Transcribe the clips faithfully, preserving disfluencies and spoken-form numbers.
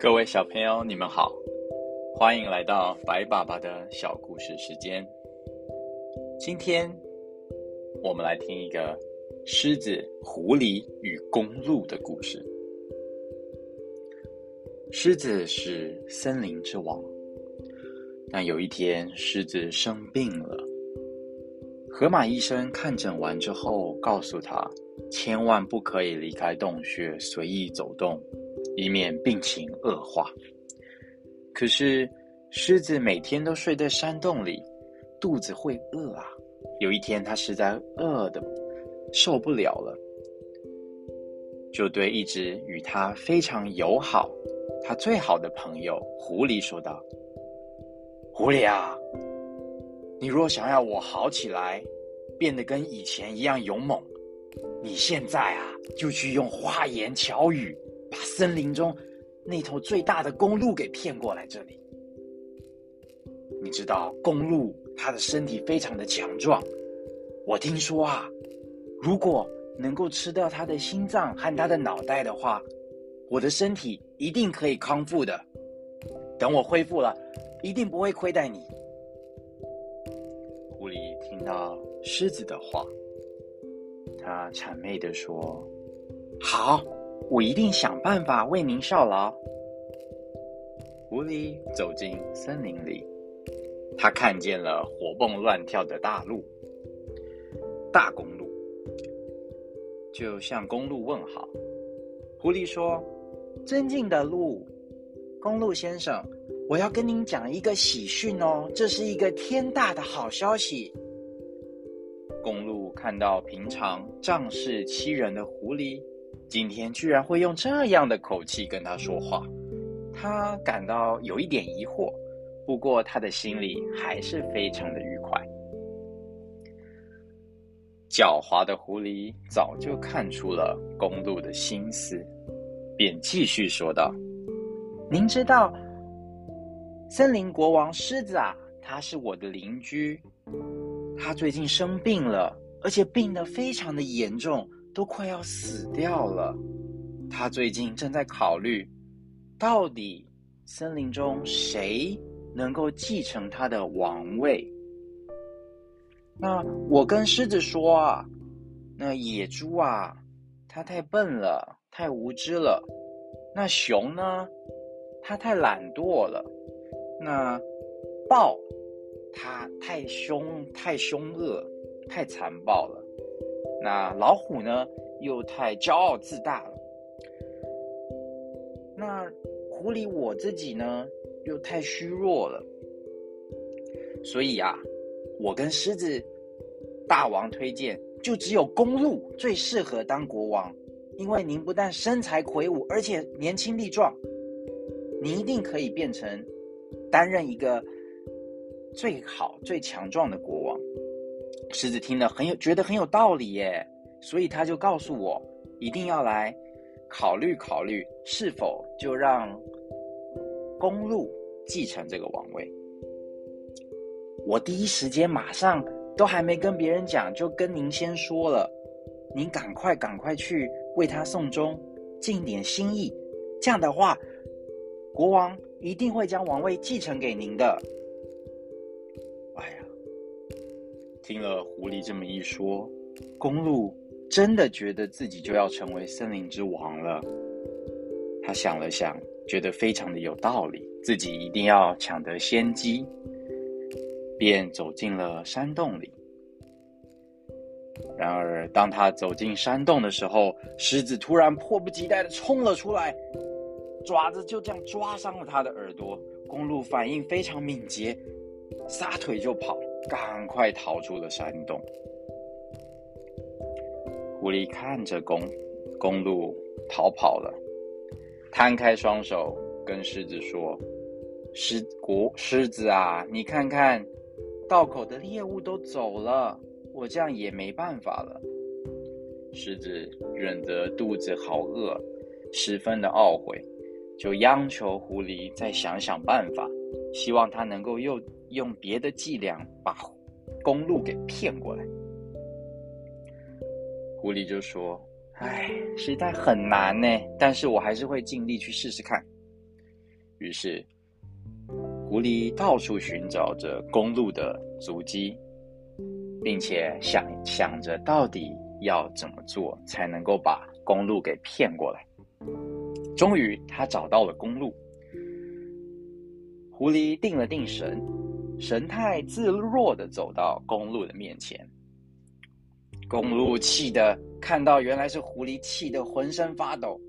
各位小朋友，你们好，欢迎来到白爸爸的小故事时间。今天我们来听一个狮子、狐狸与公鹿的故事。狮子是森林之王，但有一天狮子生病了。河马医生看诊完之后告诉他，千万不可以离开洞穴随意走动，以免病情恶化。可是狮子每天都睡在山洞里，肚子会饿啊。有一天它实在饿的受不了了，就对一直与它非常友好、它最好的朋友狐狸说道：狐狸啊，你若想要我好起来，变得跟以前一样勇猛，你现在啊就去用花言巧语把森林中那头最大的公鹿给骗过来这里。你知道公鹿它的身体非常的强壮，我听说啊，如果能够吃掉它的心脏和它的脑袋的话，我的身体一定可以康复的。等我恢复了，一定不会亏待你。狐狸听到狮子的话，他谄媚地说：好，我一定想办法为您效劳。狐狸走进森林里，他看见了活蹦乱跳的大鹿，大公鹿，就向公鹿问好。狐狸说：尊敬的鹿，公鹿先生，我要跟您讲一个喜讯哦，这是一个天大的好消息。公鹿看到平常仗势欺人的狐狸，今天居然会用这样的口气跟他说话，他感到有一点疑惑，不过他的心里还是非常的愉快。狡猾的狐狸早就看出了公鹿的心思，便继续说道：您知道森林国王狮子啊，他是我的邻居，他最近生病了，而且病得非常的严重，都快要死掉了。他最近正在考虑，到底森林中谁能够继承他的王位。那我跟狮子说啊，那野猪啊，他太笨了，太无知了。那熊呢，他太懒惰了。那豹，他太凶、太凶恶、太残暴了。那老虎呢，又太骄傲自大了。那狐狸我自己呢，又太虚弱了。所以啊，我跟狮子大王推荐，就只有公鹿最适合当国王，因为您不但身材魁梧，而且年轻力壮，您一定可以变成担任一个最好、最强壮的国王。狮子听了很有觉得很有道理耶，所以他就告诉我，一定要来考虑考虑，是否就让公鹿继承这个王位。我第一时间马上都还没跟别人讲，就跟您先说了，您赶快赶快去为他送终，尽点心意，这样的话，国王一定会将王位继承给您的。哎呀，听了狐狸这么一说，公鹿真的觉得自己就要成为森林之王了。他想了想，觉得非常的有道理，自己一定要抢得先机，便走进了山洞里。然而当他走进山洞的时候，狮子突然迫不及待地冲了出来，爪子就这样抓伤了他的耳朵。公鹿反应非常敏捷，撒腿就跑，赶快逃出了山洞。狐狸看着公公鹿逃跑了，摊开双手跟狮子说：狮国狮子啊，你看看，道口的猎物都走了，我这样也没办法了。狮子忍得肚子好饿，十分的懊悔，就央求狐狸再想想办法，希望他能够又用别的伎俩把公路给骗过来。狐狸就说，唉，实在很难呢，但是我还是会尽力去试试看。于是狐狸到处寻找着公路的足迹，并且想想着到底要怎么做才能够把公路给骗过来。终于他找到了公路。狐狸定了定神，神态自若地走到公路的面前。公路气得看到原来是狐狸，气得浑身发抖，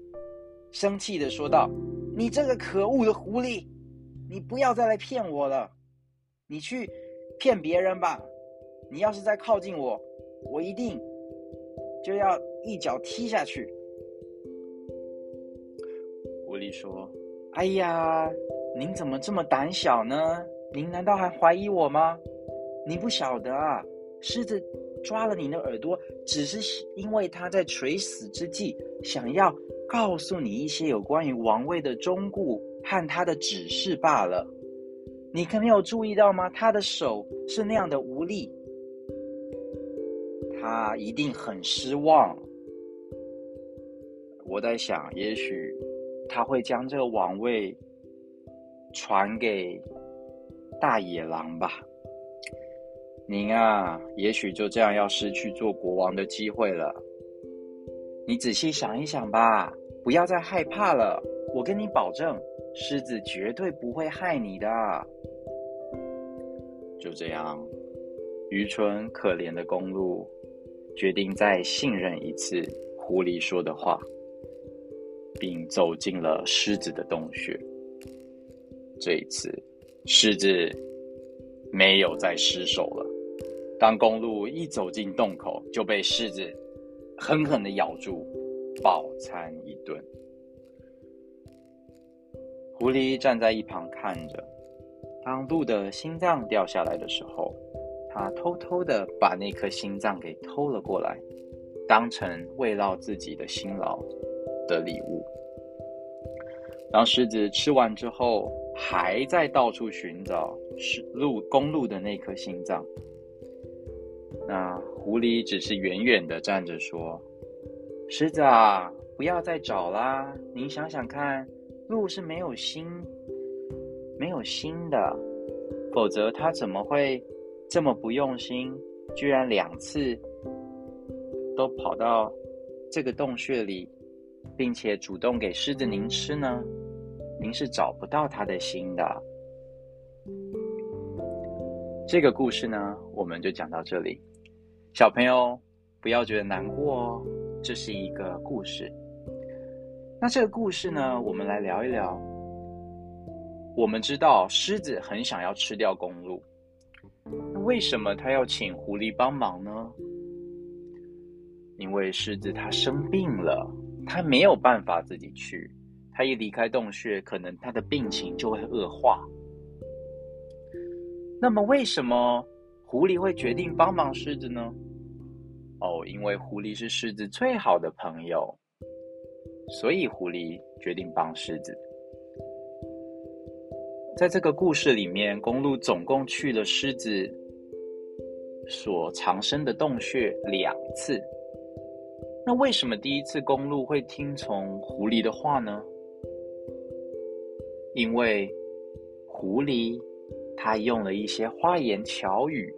生气地说道，你这个可恶的狐狸，你不要再来骗我了，你去骗别人吧，你要是再靠近我，我一定就要一脚踢下去。狐狸说，哎呀，您怎么这么胆小呢？您难道还怀疑我吗？你不晓得啊，狮子抓了你的耳朵，只是因为他在垂死之际想要告诉你一些有关于王位的忠固和他的指示罢了。你可没有注意到吗？他的手是那样的无力，他一定很失望。我在想，也许他会将这个王位传给大野狼吧。您啊，也许就这样要失去做国王的机会了。你仔细想一想吧，不要再害怕了，我跟你保证，狮子绝对不会害你的。就这样，愚蠢可怜的公鹿决定再信任一次狐狸说的话，并走进了狮子的洞穴。这一次，狮子没有再失手了。当公鹿一走进洞口，就被狮子狠狠地咬住，饱餐一顿。狐狸站在一旁看着，当鹿的心脏掉下来的时候，他偷偷地把那颗心脏给偷了过来，当成慰劳自己的辛劳的礼物。当狮子吃完之后，还在到处寻找鹿公鹿的那颗心脏。那狐狸只是远远地站着说，狮子啊，不要再找啦，您想想看，鹿是没有心没有心的，否则它怎么会这么不用心，居然两次都跑到这个洞穴里，并且主动给狮子您吃呢？您是找不到他的心的。这个故事呢，我们就讲到这里。小朋友，不要觉得难过哦，这是一个故事。那这个故事呢，我们来聊一聊。我们知道狮子很想要吃掉公鹿，那为什么他要请狐狸帮忙呢？因为狮子他生病了，他没有办法自己去，他一离开洞穴，可能他的病情就会恶化。那么为什么狐狸会决定帮忙狮子呢？哦，因为狐狸是狮子最好的朋友，所以狐狸决定帮狮子。在这个故事里面，公鹿总共去了狮子所藏身的洞穴两次。那为什么第一次公鹿会听从狐狸的话呢？因为狐狸他用了一些花言巧语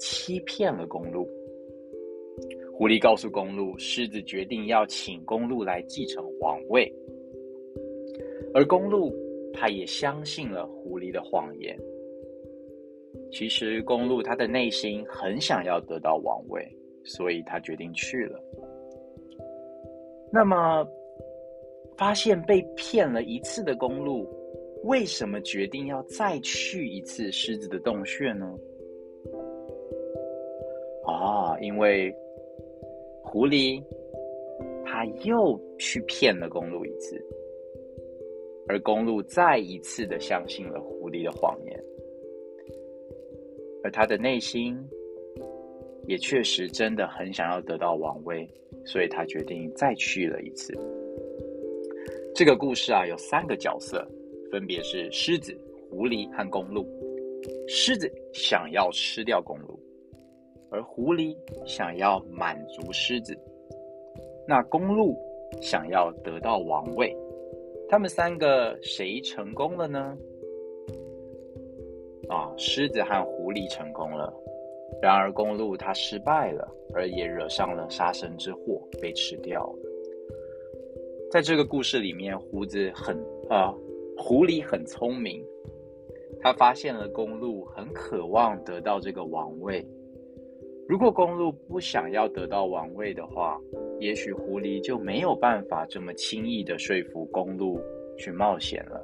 欺骗了公鹿。狐狸告诉公鹿，狮子决定要请公鹿来继承王位，而公鹿他也相信了狐狸的谎言。其实公鹿他的内心很想要得到王位，所以他决定去了。那么发现被骗了一次的公鹿，为什么决定要再去一次狮子的洞穴呢？啊，因为狐狸他又去骗了公鹿一次，而公鹿再一次的相信了狐狸的谎言，而他的内心也确实真的很想要得到王位，所以他决定再去了一次。这个故事啊，有三个角色，分别是狮子、狐狸和公鹿。狮子想要吃掉公鹿，而狐狸想要满足狮子，那公鹿想要得到王位。他们三个谁成功了呢？啊，狮子和狐狸成功了，然而公鹿它失败了，而也惹上了杀身之祸，被吃掉了。在这个故事里面，胡子很呃，狐狸很聪明，他发现了公鹿很渴望得到这个王位。如果公鹿不想要得到王位的话，也许狐狸就没有办法这么轻易的说服公鹿去冒险了。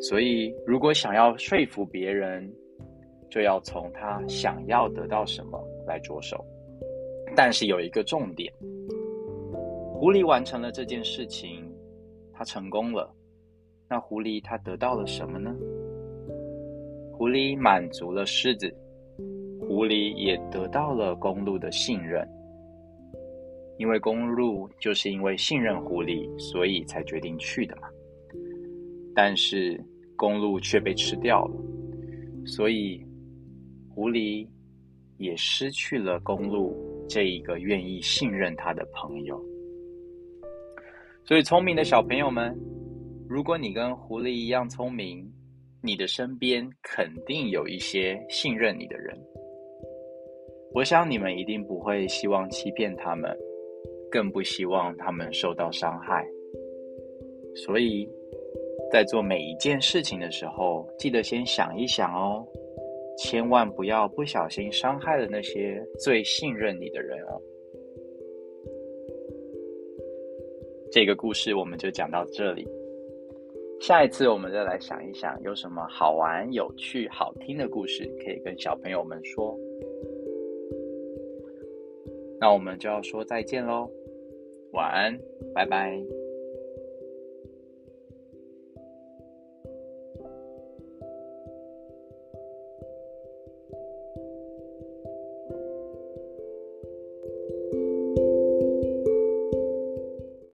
所以，如果想要说服别人，就要从他想要得到什么来着手。但是有一个重点，狐狸完成了这件事情，他成功了。那狐狸他得到了什么呢？狐狸满足了狮子，狐狸也得到了公鹿的信任。因为公鹿就是因为信任狐狸，所以才决定去的嘛。但是公鹿却被吃掉了，所以狐狸也失去了公鹿这一个愿意信任他的朋友。所以聪明的小朋友们，如果你跟狐狸一样聪明，你的身边肯定有一些信任你的人。我想你们一定不会希望欺骗他们，更不希望他们受到伤害。所以，在做每一件事情的时候，记得先想一想哦，千万不要不小心伤害了那些最信任你的人哦。这个故事我们就讲到这里。下一次我们再来想一想，有什么好玩、有趣、好听的故事可以跟小朋友们说。那我们就要说再见咯，晚安，拜拜。